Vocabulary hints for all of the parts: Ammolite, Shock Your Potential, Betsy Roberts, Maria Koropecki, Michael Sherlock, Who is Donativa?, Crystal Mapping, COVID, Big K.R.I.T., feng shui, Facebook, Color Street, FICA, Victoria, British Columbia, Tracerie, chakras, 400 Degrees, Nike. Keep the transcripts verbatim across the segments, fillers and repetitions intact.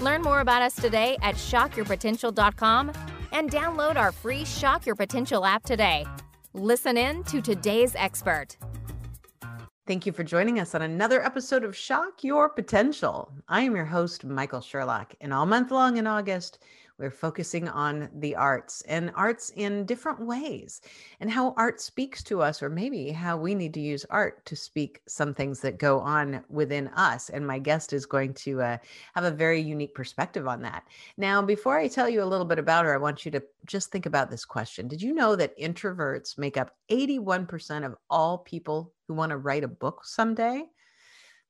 Learn more about us today at shock your potential dot com and download our free Shock Your Potential app today. Listen in to today's expert. Thank you for joining us on another episode of Shock Your Potential. I am your host, Michael Sherlock, and all month long in August, we're focusing on the arts and arts in different ways and how art speaks to us, or maybe how we need to use art to speak some things that go on within us. And my guest is going to uh, have a very unique perspective on that. Now, before I tell you a little bit about her, I want you to just think about this question. Did you know that introverts make up eighty-one percent of all people who want to write a book someday?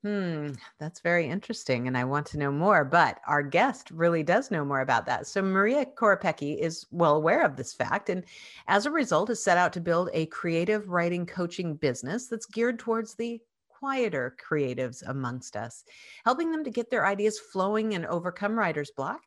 Hmm, that's very interesting. And I want to know more, but our guest really does know more about that. So Maria Koropecki is well aware of this fact, and as a result has set out to build a creative writing coaching business that's geared towards the quieter creatives amongst us, helping them to get their ideas flowing and overcome writer's block.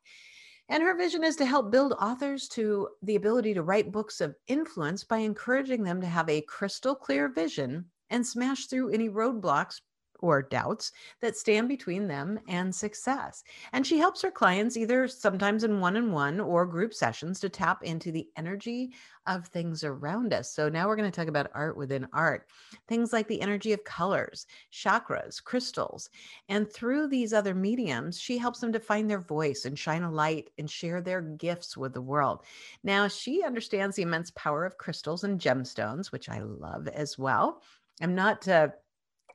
And her vision is to help build authors to the ability to write books of influence by encouraging them to have a crystal clear vision and smash through any roadblocks or doubts that stand between them and success. And she helps her clients, either sometimes in one-on-one or group sessions, to tap into the energy of things around us. So now we're going to talk about art within art, things like the energy of colors, chakras, crystals. And through these other mediums, she helps them to find their voice and shine a light and share their gifts with the world. Now, she understands the immense power of crystals and gemstones, which I love as well. I'm not uh,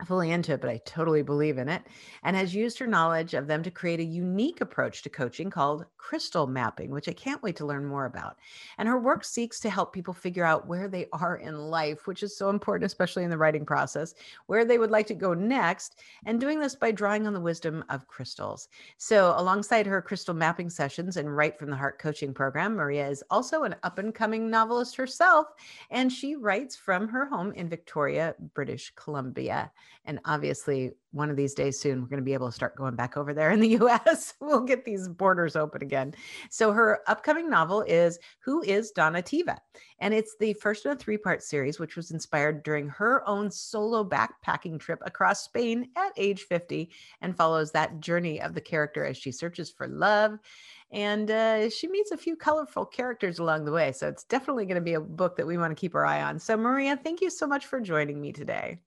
fully into it, but I totally believe in it, and has used her knowledge of them to create a unique approach to coaching called Crystal Mapping, which I can't wait to learn more about. And her work seeks to help people figure out where they are in life, which is so important, especially in the writing process, where they would like to go next, and doing this by drawing on the wisdom of crystals. So alongside her crystal mapping sessions and Write from the Heart coaching program, Maria is also an up-and-coming novelist herself, and she writes from her home in Victoria, British Columbia. And obviously, one of these days soon, we're going to be able to start going back over there in the U S We'll get these borders open again. So her upcoming novel is Who is Donativa? And it's the first in a three-part series, which was inspired during her own solo backpacking trip across Spain at age fifty, and follows that journey of the character as she searches for love. And uh, she meets a few colorful characters along the way. So it's definitely going to be a book that we want to keep our eye on. So Maria, thank you so much for joining me today.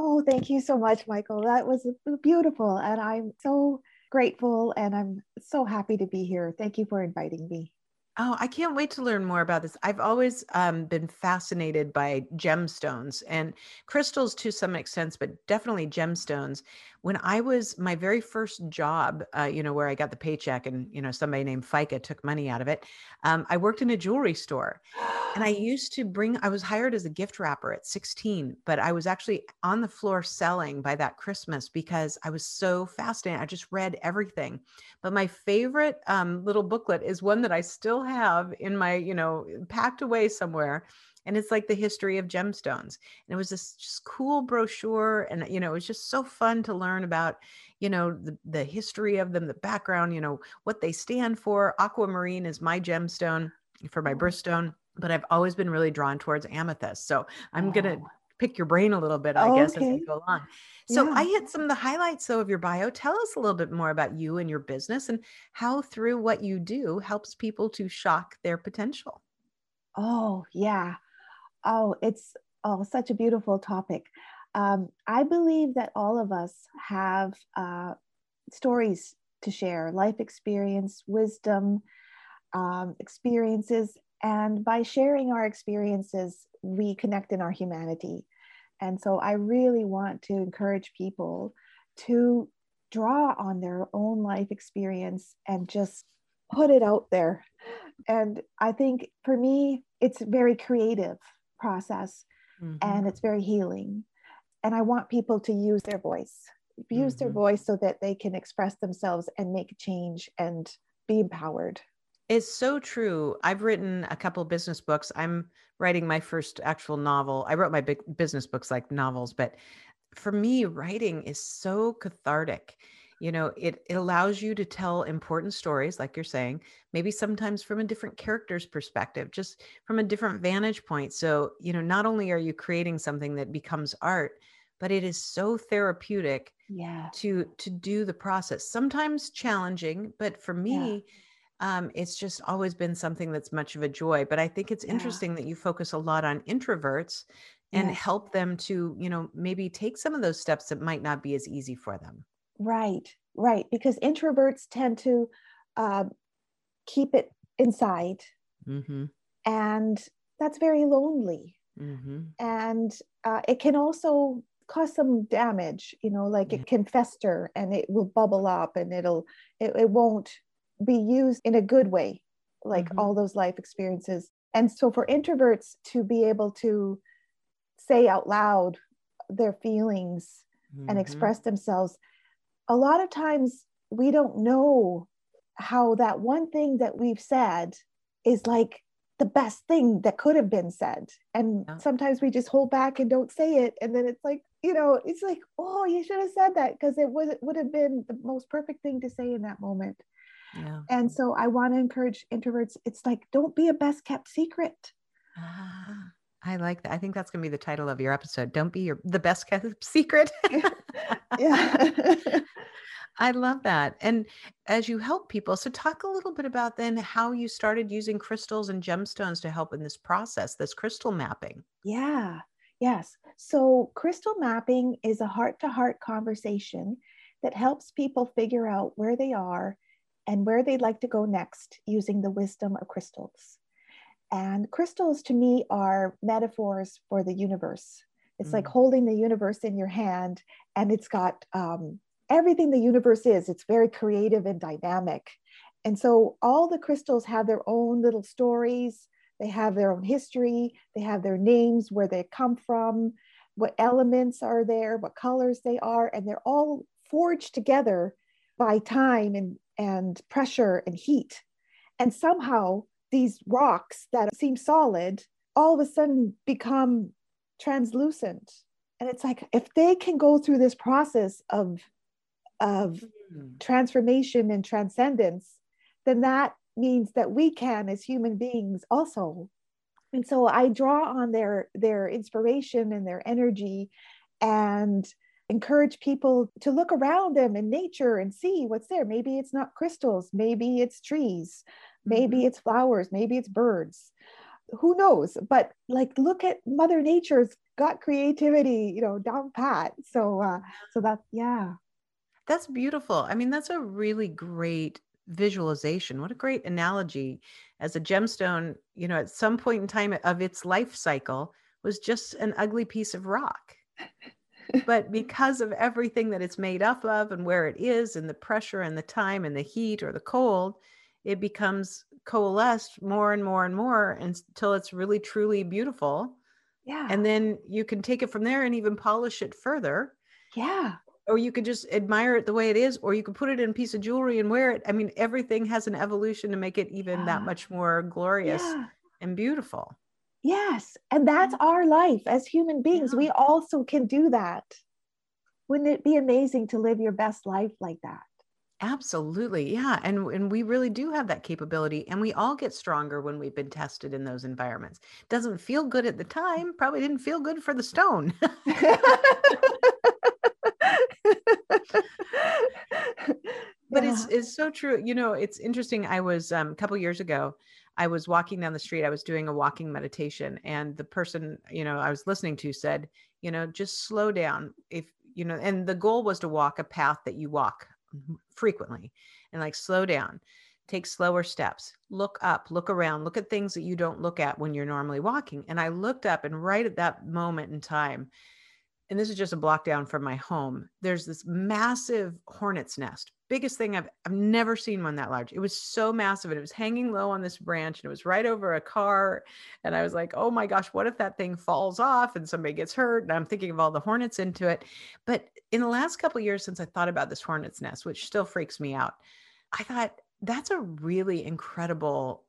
Oh, thank you so much, Michael. That was beautiful. And I'm so grateful, and I'm so happy to be here. Thank you for inviting me. Oh, I can't wait to learn more about this. I've always um, been fascinated by gemstones and crystals to some extent, but definitely gemstones. When I was, my very first job, uh, you know, where I got the paycheck and, you know, somebody named FICA took money out of it. Um, I worked in a jewelry store, and I used to bring, I was hired as a gift wrapper at sixteen, but I was actually on the floor selling by that Christmas because I was so fascinated. I just read everything. But my favorite um, little booklet is one that I still have in my, you know, packed away somewhere. And it's like the history of gemstones. And it was this just cool brochure. And, you know, it was just so fun to learn about, you know, the, the history of them, the background, you know, what they stand for. Aquamarine is my gemstone for my birthstone, but I've always been really drawn towards amethyst. So I'm oh. going to pick your brain a little bit, I oh, guess, okay. as we go along. So yeah. I hit some of the highlights, though, of your bio. Tell us a little bit more about you and your business, and how through what you do helps people to shock their potential. Oh, yeah. Oh, it's oh, such a beautiful topic. Um, I believe that all of us have uh, stories to share, life experience, wisdom, um, experiences. And by sharing our experiences, we connect in our humanity. And so I really want to encourage people to draw on their own life experience and just put it out there. And I think for me, it's very creative process, mm-hmm. and it's very healing. And I want people to use their voice, use mm-hmm. their voice so that they can express themselves and make change and be empowered. It's so true. I've written a couple of business books. I'm writing my first actual novel. I wrote my big business books like novels, but for me, writing is so cathartic. You know, it, it allows you to tell important stories, like you're saying, maybe sometimes from a different character's perspective, just from a different vantage point. So, you know, not only are you creating something that becomes art, but it is so therapeutic yeah. to, to do the process, sometimes challenging, but for me, yeah. um, it's just always been something that's much of a joy. But I think it's yeah. interesting that you focus a lot on introverts and yes. help them to, you know, maybe take some of those steps that might not be as easy for them. Right, right. Because introverts tend to uh, keep it inside. Mm-hmm. And that's very lonely. Mm-hmm. And uh, it can also cause some damage, you know, like yeah. it can fester and it will bubble up and it'll, it, it won't be used in a good way, like mm-hmm. all those life experiences. And so for introverts to be able to say out loud their feelings mm-hmm. and express themselves, a lot of times we don't know how that one thing that we've said is like the best thing that could have been said. And yeah. sometimes we just hold back and don't say it. And then it's like, you know, it's like, oh, you should have said that because it would, would have been the most perfect thing to say in that moment. Yeah. And so I want to encourage introverts. It's like, don't be a best kept secret. Ah. I like that. I think that's going to be the title of your episode. Don't be your, the best kept secret. yeah. I love that. And as you help people, so talk a little bit about then how you started using crystals and gemstones to help in this process, this crystal mapping. Yeah. Yes. So crystal mapping is a heart-to-heart conversation that helps people figure out where they are and where they'd like to go next using the wisdom of crystals. And crystals to me are metaphors for the universe. It's mm. like holding the universe in your hand, and it's got um, everything the universe is. It's very creative and dynamic. And so all the crystals have their own little stories. They have their own history. They have their names, where they come from, what elements are there, what colors they are. And they're all forged together by time and, and pressure and heat. And somehow these rocks that seem solid all of a sudden become translucent. And it's like, if they can go through this process of, of mm. transformation and transcendence, then that means that we can as human beings also. And so I draw on their, their inspiration and their energy and encourage people to look around them in nature and see what's there. Maybe it's not crystals, maybe it's trees, maybe it's flowers, maybe it's birds, who knows? But like, look at Mother Nature's got creativity, you know, down pat. So, uh, so that's, yeah. That's beautiful. I mean, that's a really great visualization. What a great analogy. As a gemstone, you know, at some point in time of its life cycle was just an ugly piece of rock, but because of everything that it's made up of and where it is and the pressure and the time and the heat or the cold, it becomes coalesced more and more and more until it's really, truly beautiful. Yeah. And then you can take it from there and even polish it further. Yeah. Or you could just admire it the way it is, or you could put it in a piece of jewelry and wear it. I mean, everything has an evolution to make it even yeah. that much more glorious yeah. and beautiful. Yes. And that's our life as human beings. Yeah. We also can do that. Wouldn't it be amazing to live your best life like that? Absolutely. Yeah. And, and we really do have that capability, and we all get stronger when we've been tested in those environments. Doesn't feel good at the time. Probably didn't feel good for the stone. But yeah. it's, it's so true. You know, it's interesting. I was um, a couple of years ago, I was walking down the street. I was doing a walking meditation, and the person, you know, I was listening to said, you know, just slow down if, you know, and the goal was to walk a path that you walk frequently, and like, slow down, take slower steps, look up, look around, look at things that you don't look at when you're normally walking. And I looked up, and right at that moment in time, and this is just a block down from my home, there's this massive hornet's nest biggest thing I've, I've never seen one that large. It was so massive, and it was hanging low on this branch, and it was right over a car. And I was like, oh my gosh, what if that thing falls off and somebody gets hurt? And I'm thinking of all the hornets into it. But in the last couple of years, since I thought about this hornet's nest, which still freaks me out, I thought that's a really incredible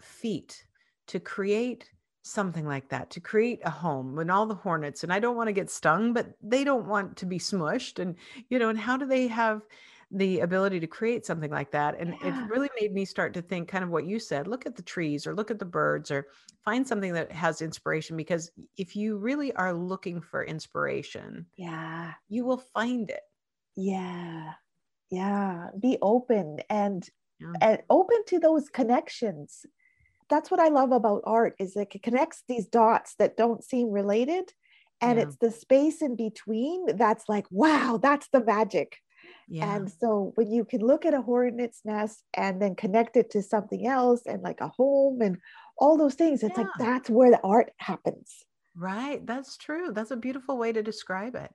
feat to create something like that, to create a home when all the hornets, and I don't want to get stung, but they don't want to be smushed. And, you know, and how do they have the ability to create something like that? And yeah. It really made me start to think kind of what you said, look at the trees or look at the birds or find something that has inspiration, because if you really are looking for inspiration, yeah, you will find it. Yeah. Yeah. Be open and, yeah. and open to those connections. That's what I love about art, is it connects these dots that don't seem related. And yeah. It's the space in between that's like, wow, that's the magic. Yeah. And so when you can look at a hornet's nest and then connect it to something else and like a home and all those things, it's yeah. like, that's where the art happens. Right. That's true. That's a beautiful way to describe it.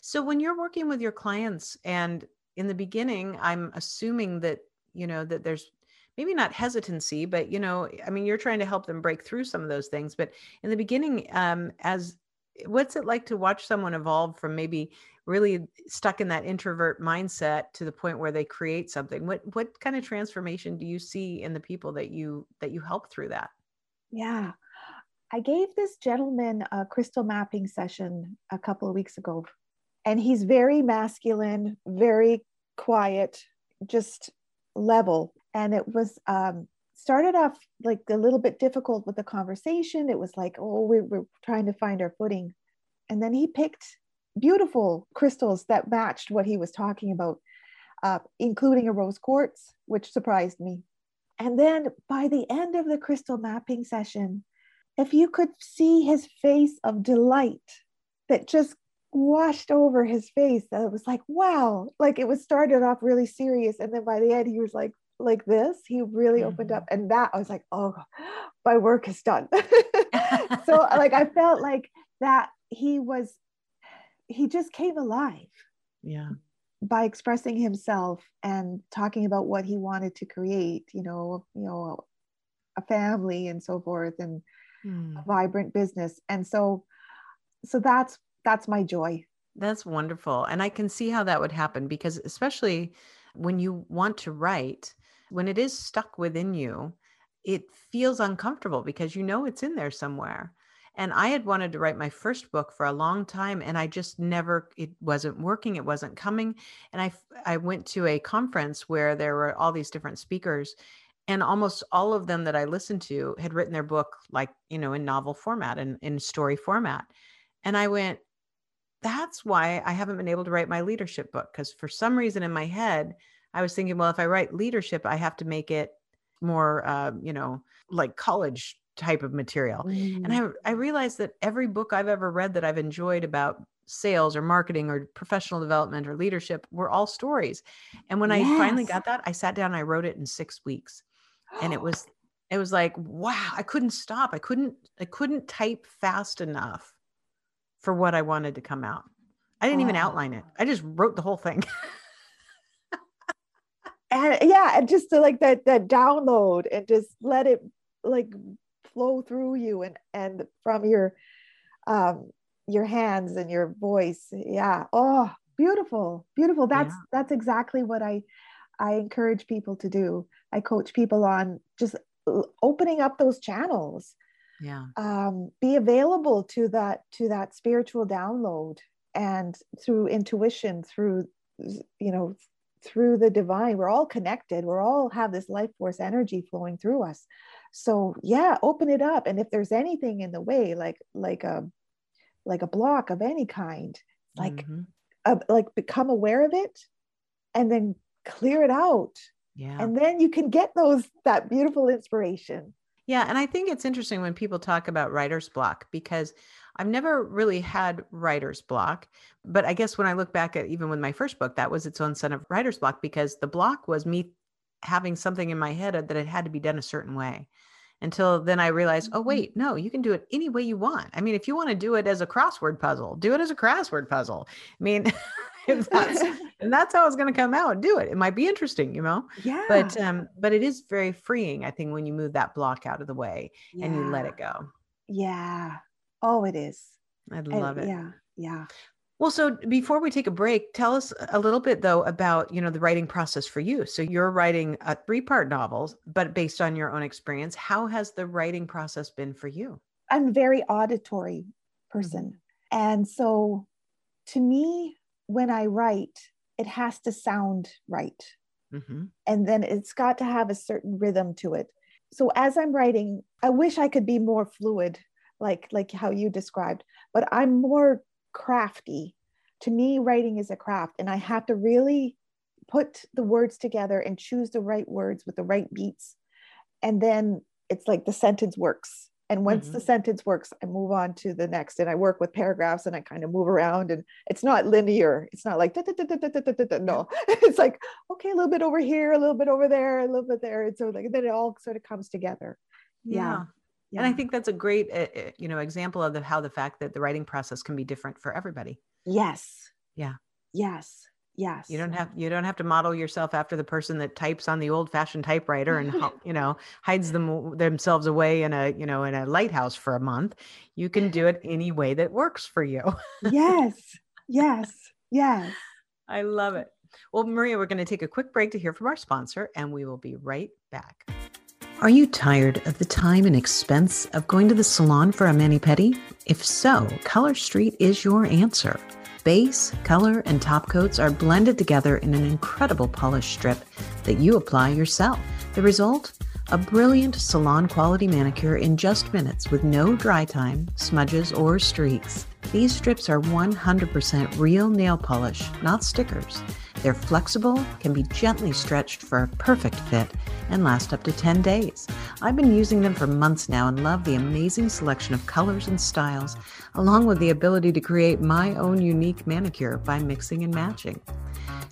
So when you're working with your clients, and in the beginning, I'm assuming that, you know, that there's maybe not hesitancy, but, you know, I mean, you're trying to help them break through some of those things, but in the beginning, um, as what's it like to watch someone evolve from maybe really stuck in that introvert mindset to the point where they create something? What, what kind of transformation do you see in the people that you, that you help through that? Yeah. I gave this gentleman a crystal mapping session a couple of weeks ago, and he's very masculine, very quiet, just level. And it was, um, started off like a little bit difficult with the conversation. It was like, oh, we were trying to find our footing. And then he picked beautiful crystals that matched what he was talking about, uh, including a rose quartz, which surprised me. And then by the end of the crystal mapping session, if you could see his face of delight that just washed over his face, that it was like, wow, like it was started off really serious. And then by the end, he was like, like this, he really opened up. And that I was like, oh, my work is done. So like, I felt like that he was, he just came alive. Yeah. By expressing himself and talking about what he wanted to create, you know, you know, a family and so forth, and mm. a vibrant business. And so, so that's, that's my joy. That's wonderful. And I can see how that would happen, because especially when you want to write, when it is stuck within you, it feels uncomfortable because you know it's in there somewhere. And I had wanted to write my first book for a long time, and I just never, it wasn't working. It wasn't coming. And I, I went to a conference where there were all these different speakers, and almost all of them that I listened to had written their book, like, you know, in novel format and in story format. And I went, that's why I haven't been able to write my leadership book. Because for some reason in my head, I was thinking, well, if I write leadership, I have to make it more, uh, you know, like college type of material. Mm. And I, I realized that every book I've ever read that I've enjoyed about sales or marketing or professional development or leadership were all stories. And when yes. I finally got that, I sat down and I wrote it in six weeks. And it was, it was like, wow, I couldn't stop. I couldn't, I couldn't type fast enough for what I wanted to come out. I didn't wow. even outline it. I just wrote the whole thing. And yeah, and just to like that, that download and just let it like flow through you and, and from your, um, your hands and your voice. Yeah. Oh, beautiful, beautiful. That's, yeah. that's exactly what I, I encourage people to do. I coach people on just opening up those channels. Yeah. Um, be available to that, to that spiritual download, and through intuition, through, you know, through the divine, we're all connected. We're all have this life force energy flowing through us. So yeah, open it up. And if there's anything in the way, like, like a, like a block of any kind, like, mm-hmm. uh, like become aware of it and then clear it out. Yeah. And then you can get those, that beautiful inspiration. Yeah. And I think it's interesting when people talk about writer's block, because I've never really had writer's block. But I guess when I look back at even with my first book, that was its own son of writer's block, because the block was me having something in my head that it had to be done a certain way. Until then I realized, oh, wait, no, you can do it any way you want. I mean, if you want to do it as a crossword puzzle, do it as a crossword puzzle. I mean, if that's, and that's how it's going to come out. Do it. It might be interesting, you know? Yeah. But, um, but it is very freeing, I think, when you move that block out of the way yeah. and you let it go. Yeah. Oh, it is. I love and, it. Yeah. Yeah. Well, so before we take a break, tell us a little bit though about, you know, the writing process for you. So you're writing a three-part novel, but based on your own experience, how has the writing process been for you? I'm a very auditory person. Mm-hmm. And so to me, when I write, it has to sound right. Mm-hmm. And then it's got to have a certain rhythm to it. So as I'm writing, I wish I could be more fluid, like, like how you described, but I'm more crafty. To me, writing is a craft, and I have to really put the words together and choose the right words with the right beats. And then it's like the sentence works. And once mm-hmm. the sentence works, I move on to the next, and I work with paragraphs and I kind of move around, and it's not linear. It's not like, da, da, da, da, da, da, da. No, it's like, okay, a little bit over here, a little bit over there, a little bit there. And so like, then it all sort of comes together. Yeah. yeah. Yeah. And I think that's a great, uh, you know, example of the, how the fact that the writing process can be different for everybody. Yes. Yeah. Yes. Yes. You don't have, you don't have to model yourself after the person that types on the old fashioned typewriter and, you know, hides them themselves away in a, you know, in a lighthouse for a month. You can do it any way that works for you. Yes. Yes. Yes. I love it. Well, Maria, we're going to take a quick break to hear from our sponsor, and we will be right back. Are you tired of the time and expense of going to the salon for a mani-pedi? If so, Color Street is your answer. Base, color, and top coats are blended together in an incredible polish strip that you apply yourself. The result? A brilliant salon-quality manicure in just minutes with no dry time, smudges, or streaks. These strips are one hundred percent real nail polish, not stickers. They're flexible, can be gently stretched for a perfect fit, and last up to ten days. I've been using them for months now and love the amazing selection of colors and styles, along with the ability to create my own unique manicure by mixing and matching.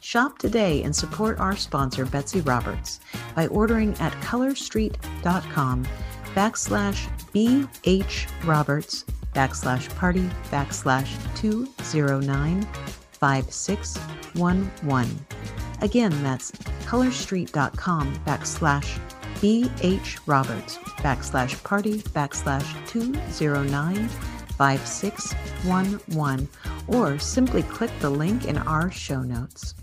Shop today and support our sponsor, Betsy Roberts, by ordering at color street dot com backslash bhroberts backslash party backslash two zero nine. five six one one. Again, that's color street dot com backslash bhroberts backslash party backslash two zero nine five six one one, or simply click the link in our show notes.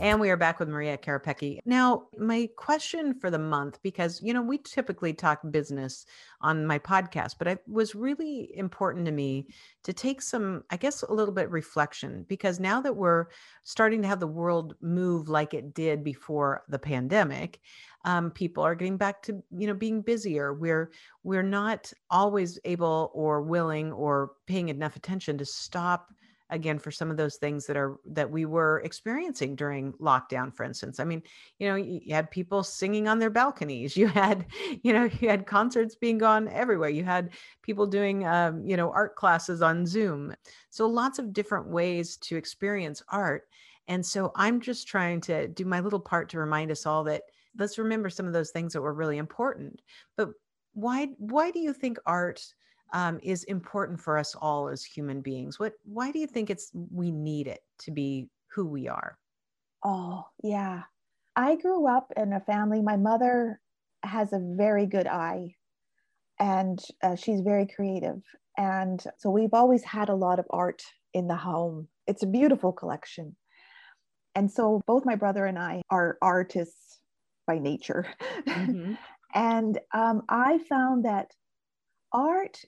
And we are back with Maria Koropecki. Now, my question for the month, because, you know, we typically talk business on my podcast, but it was really important to me to take some, I guess, a little bit reflection, because now that we're starting to have the world move like it did before the pandemic, um, people are getting back to, you know, being busier. We're, we're not always able or willing or paying enough attention to stop again, for some of those things that are, that we were experiencing during lockdown, for instance. I mean, you know, you had people singing on their balconies, you had, you know, you had concerts being gone everywhere. You had people doing, um, you know, art classes on Zoom. So lots of different ways to experience art. And so I'm just trying to do my little part to remind us all that let's remember some of those things that were really important. But why, why do you think art Um, is important for us all as human beings? What, why do you think it's, we need it to be who we are? Oh, yeah. I grew up in a family, my mother has a very good eye, and uh, she's very creative. And so we've always had a lot of art in the home. It's a beautiful collection. And so both my brother and I are artists by nature. Mm-hmm. And um, I found that art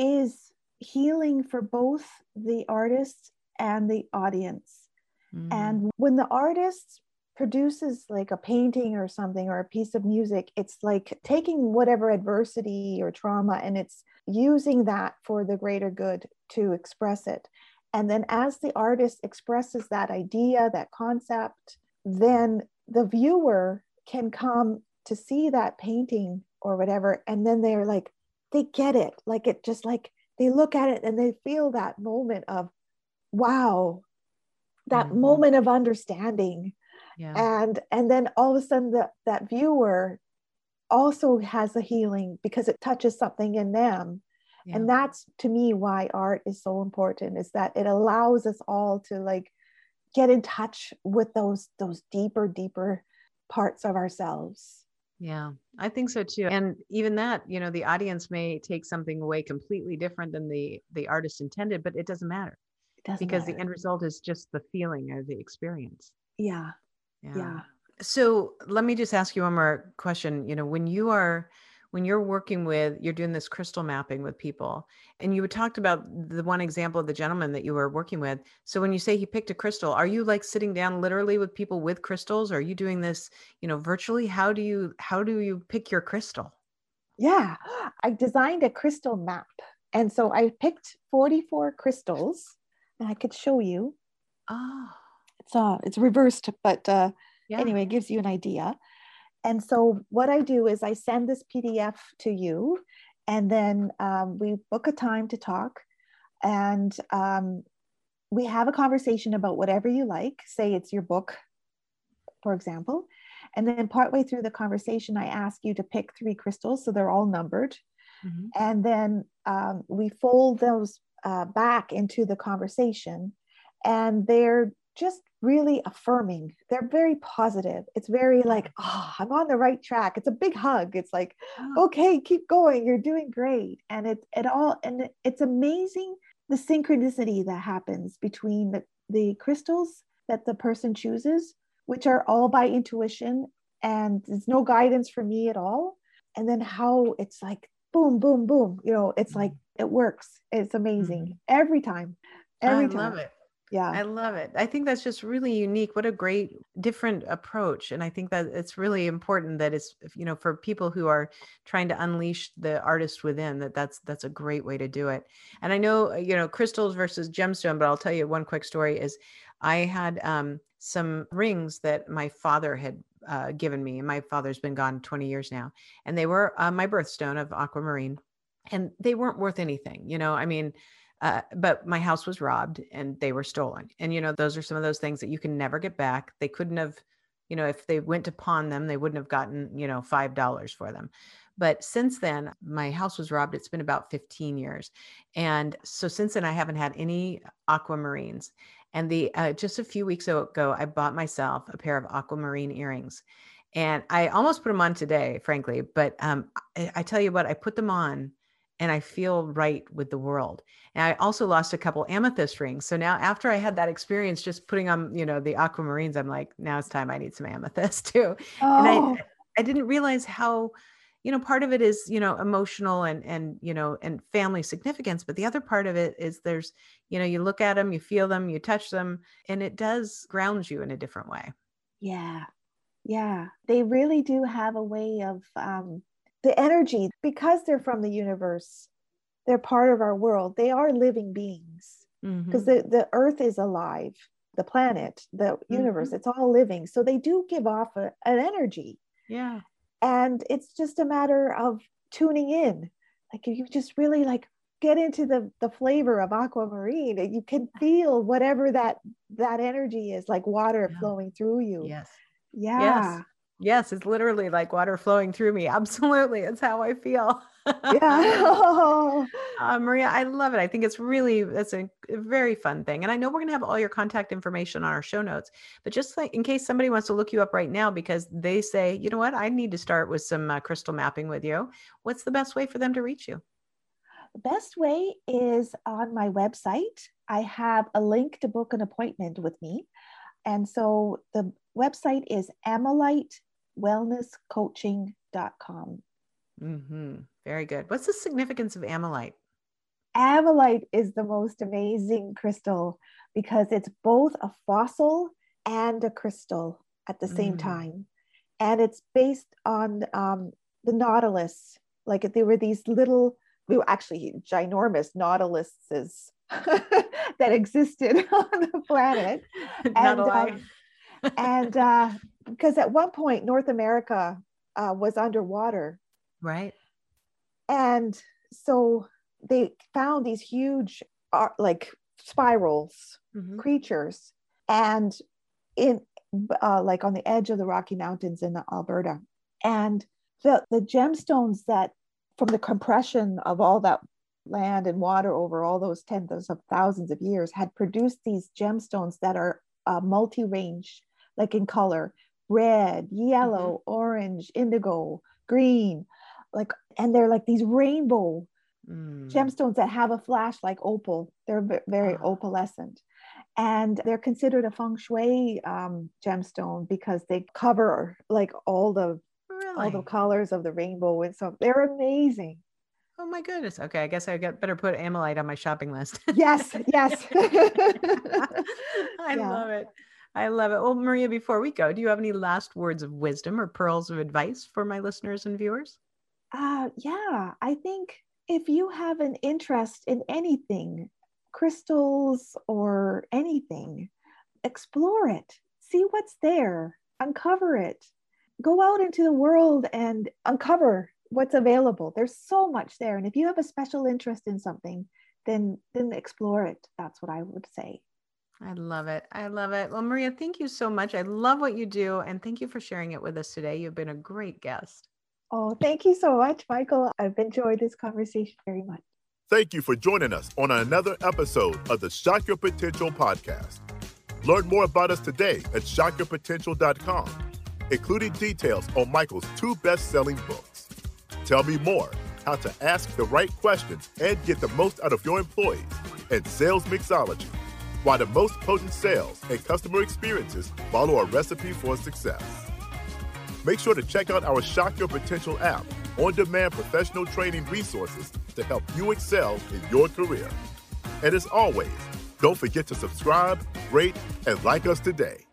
is healing for both the artist and the audience. Mm. And when the artist produces like a painting or something or a piece of music, it's like taking whatever adversity or trauma and it's using that for the greater good to express it. And then as the artist expresses that idea, that concept, then the viewer can come to see that painting or whatever. And then they're like, they get it. Like it just like they look at it and they feel that moment of, wow, that mm-hmm. moment of understanding. Yeah. And, and then all of a sudden the, that viewer also has a healing because it touches something in them. Yeah. And that's, to me, why art is so important, is that it allows us all to like get in touch with those, those deeper, deeper parts of ourselves. Yeah, I think so too. And even that, you know, the audience may take something away completely different than the, the artist intended, but it doesn't matter. It doesn't because matter. The end result is just the feeling or the experience. Yeah. Yeah. Yeah. So let me just ask you one more question. You know, when you are, when you're working with, you're doing this crystal mapping with people, and you talked about the one example of the gentleman that you were working with. So when you say he picked a crystal, are you like sitting down literally with people with crystals? Or are you doing this, you know, virtually? How do you, how do you pick your crystal? Yeah, I designed a crystal map. And so I picked forty-four crystals and I could show you. Oh, it's, uh, it's reversed, but uh, yeah. Anyway, it gives you an idea. And so what I do is I send this P D F to you, and then um, we book a time to talk, and um, we have a conversation about whatever you like, say it's your book, for example. And then partway through the conversation, I ask you to pick three crystals. So they're all numbered. Mm-hmm. And then um, we fold those uh, back into the conversation, and they're just really affirming. They're very positive. It's very like, oh, I'm on the right track. It's a big hug. It's like, okay, keep going. You're doing great. And it, it all, and it's amazing the synchronicity that happens between the, the crystals that the person chooses, which are all by intuition, and there's no guidance for me at all. And then how it's like, boom, boom, boom, you know, it's like, it works. It's amazing. Mm-hmm. Every time, every I time. I love it. Yeah. I love it. I think that's just really unique. What a great different approach. And I think that it's really important that it's, you know, for people who are trying to unleash the artist within, that that's, that's a great way to do it. And I know, you know, crystals versus gemstone, but I'll tell you one quick story is I had um, some rings that my father had uh, given me, and my father's been gone twenty years now, and they were uh, my birthstone of aquamarine, and they weren't worth anything. You know, I mean, Uh, but my house was robbed and they were stolen. And, you know, those are some of those things that you can never get back. They couldn't have, you know, if they went to pawn them, they wouldn't have gotten, you know, five dollars for them. But since then, my house was robbed. It's been about fifteen years. And so since then, I haven't had any aquamarines. And the, uh, just a few weeks ago, I bought myself a pair of aquamarine earrings, and I almost put them on today, frankly, but, um, I, I tell you what, I put them on and I feel right with the world. And I also lost a couple amethyst rings. So now after I had that experience, just putting on, you know, the aquamarines, I'm like, now it's time I need some amethyst too. Oh. And I, I didn't realize how, you know, part of it is, you know, emotional and, and, you know, and family significance. But the other part of it is there's, you know, you look at them, you feel them, you touch them, and it does ground you in a different way. Yeah. Yeah. They really do have a way of, um, the energy, because they're from the universe, they're part of our world. They are living beings, because mm-hmm. the, the earth is alive, the planet, the universe, mm-hmm. it's all living. So they do give off a, an energy. Yeah. And it's just a matter of tuning in. Like you just really like get into the, the flavor of aquamarine, and you can feel whatever that, that energy is, like water yeah. flowing through you. Yes. Yeah. Yes. Yes, it's literally like water flowing through me. Absolutely. It's how I feel. Yeah. Oh. uh, Maria, I love it. I think it's really, it's a very fun thing. And I know we're going to have all your contact information on our show notes, but just like in case somebody wants to look you up right now, because they say, you know what, I need to start with some uh, crystal mapping with you. What's the best way for them to reach you? The best way is on my website. I have a link to book an appointment with me. And so the website is ammolite wellness coaching dot com. Mm-hmm. Very good. What's the significance of ammolite? Ammolite is the most amazing crystal because it's both a fossil and a crystal at the same mm. time. And it's based on um, the nautilus. Like there were these little, we were actually ginormous nautiluses that existed on the planet. Not and and uh, because at one point, North America uh, was underwater. Right. And so they found these huge uh, like spirals, mm-hmm. creatures, and in uh, like on the edge of the Rocky Mountains in Alberta. And the, the gemstones that from the compression of all that land and water over all those tens of thousands of years had produced these gemstones that are uh, multi-range, like in color, red, yellow, mm-hmm. orange, indigo, green, like, and they're like these rainbow mm. gemstones that have a flash like opal. They're v- very ah. opalescent. And they're considered a feng shui um, gemstone because they cover like all the really? all the colors of the rainbow. And so they're amazing. Oh my goodness. Okay. I guess I got better put ammolite on my shopping list. Yes. Yes. I yeah. love it. I love it. Well, Maria, before we go, do you have any last words of wisdom or pearls of advice for my listeners and viewers? Uh, yeah. I think if you have an interest in anything, crystals or anything, explore it, see what's there, uncover it, go out into the world and uncover what's available. There's so much there. And if you have a special interest in something, then, then explore it. That's what I would say. I love it. I love it. Well, Maria, thank you so much. I love what you do. And thank you for sharing it with us today. You've been a great guest. Oh, thank you so much, Michael. I've enjoyed this conversation very much. Thank you for joining us on another episode of the Shock Your Potential podcast. Learn more about us today at shock your potential dot com, including details on Michael's two best-selling books, Tell Me More, How to Ask the Right Questions and Get the Most Out of Your Employees, and Sales Mixology, Why the Most Potent Sales and Customer Experiences Follow a Recipe for Success. Make sure to check out our Shock Your Potential app, on-demand professional training resources to help you excel in your career. And as always, don't forget to subscribe, rate, and like us today.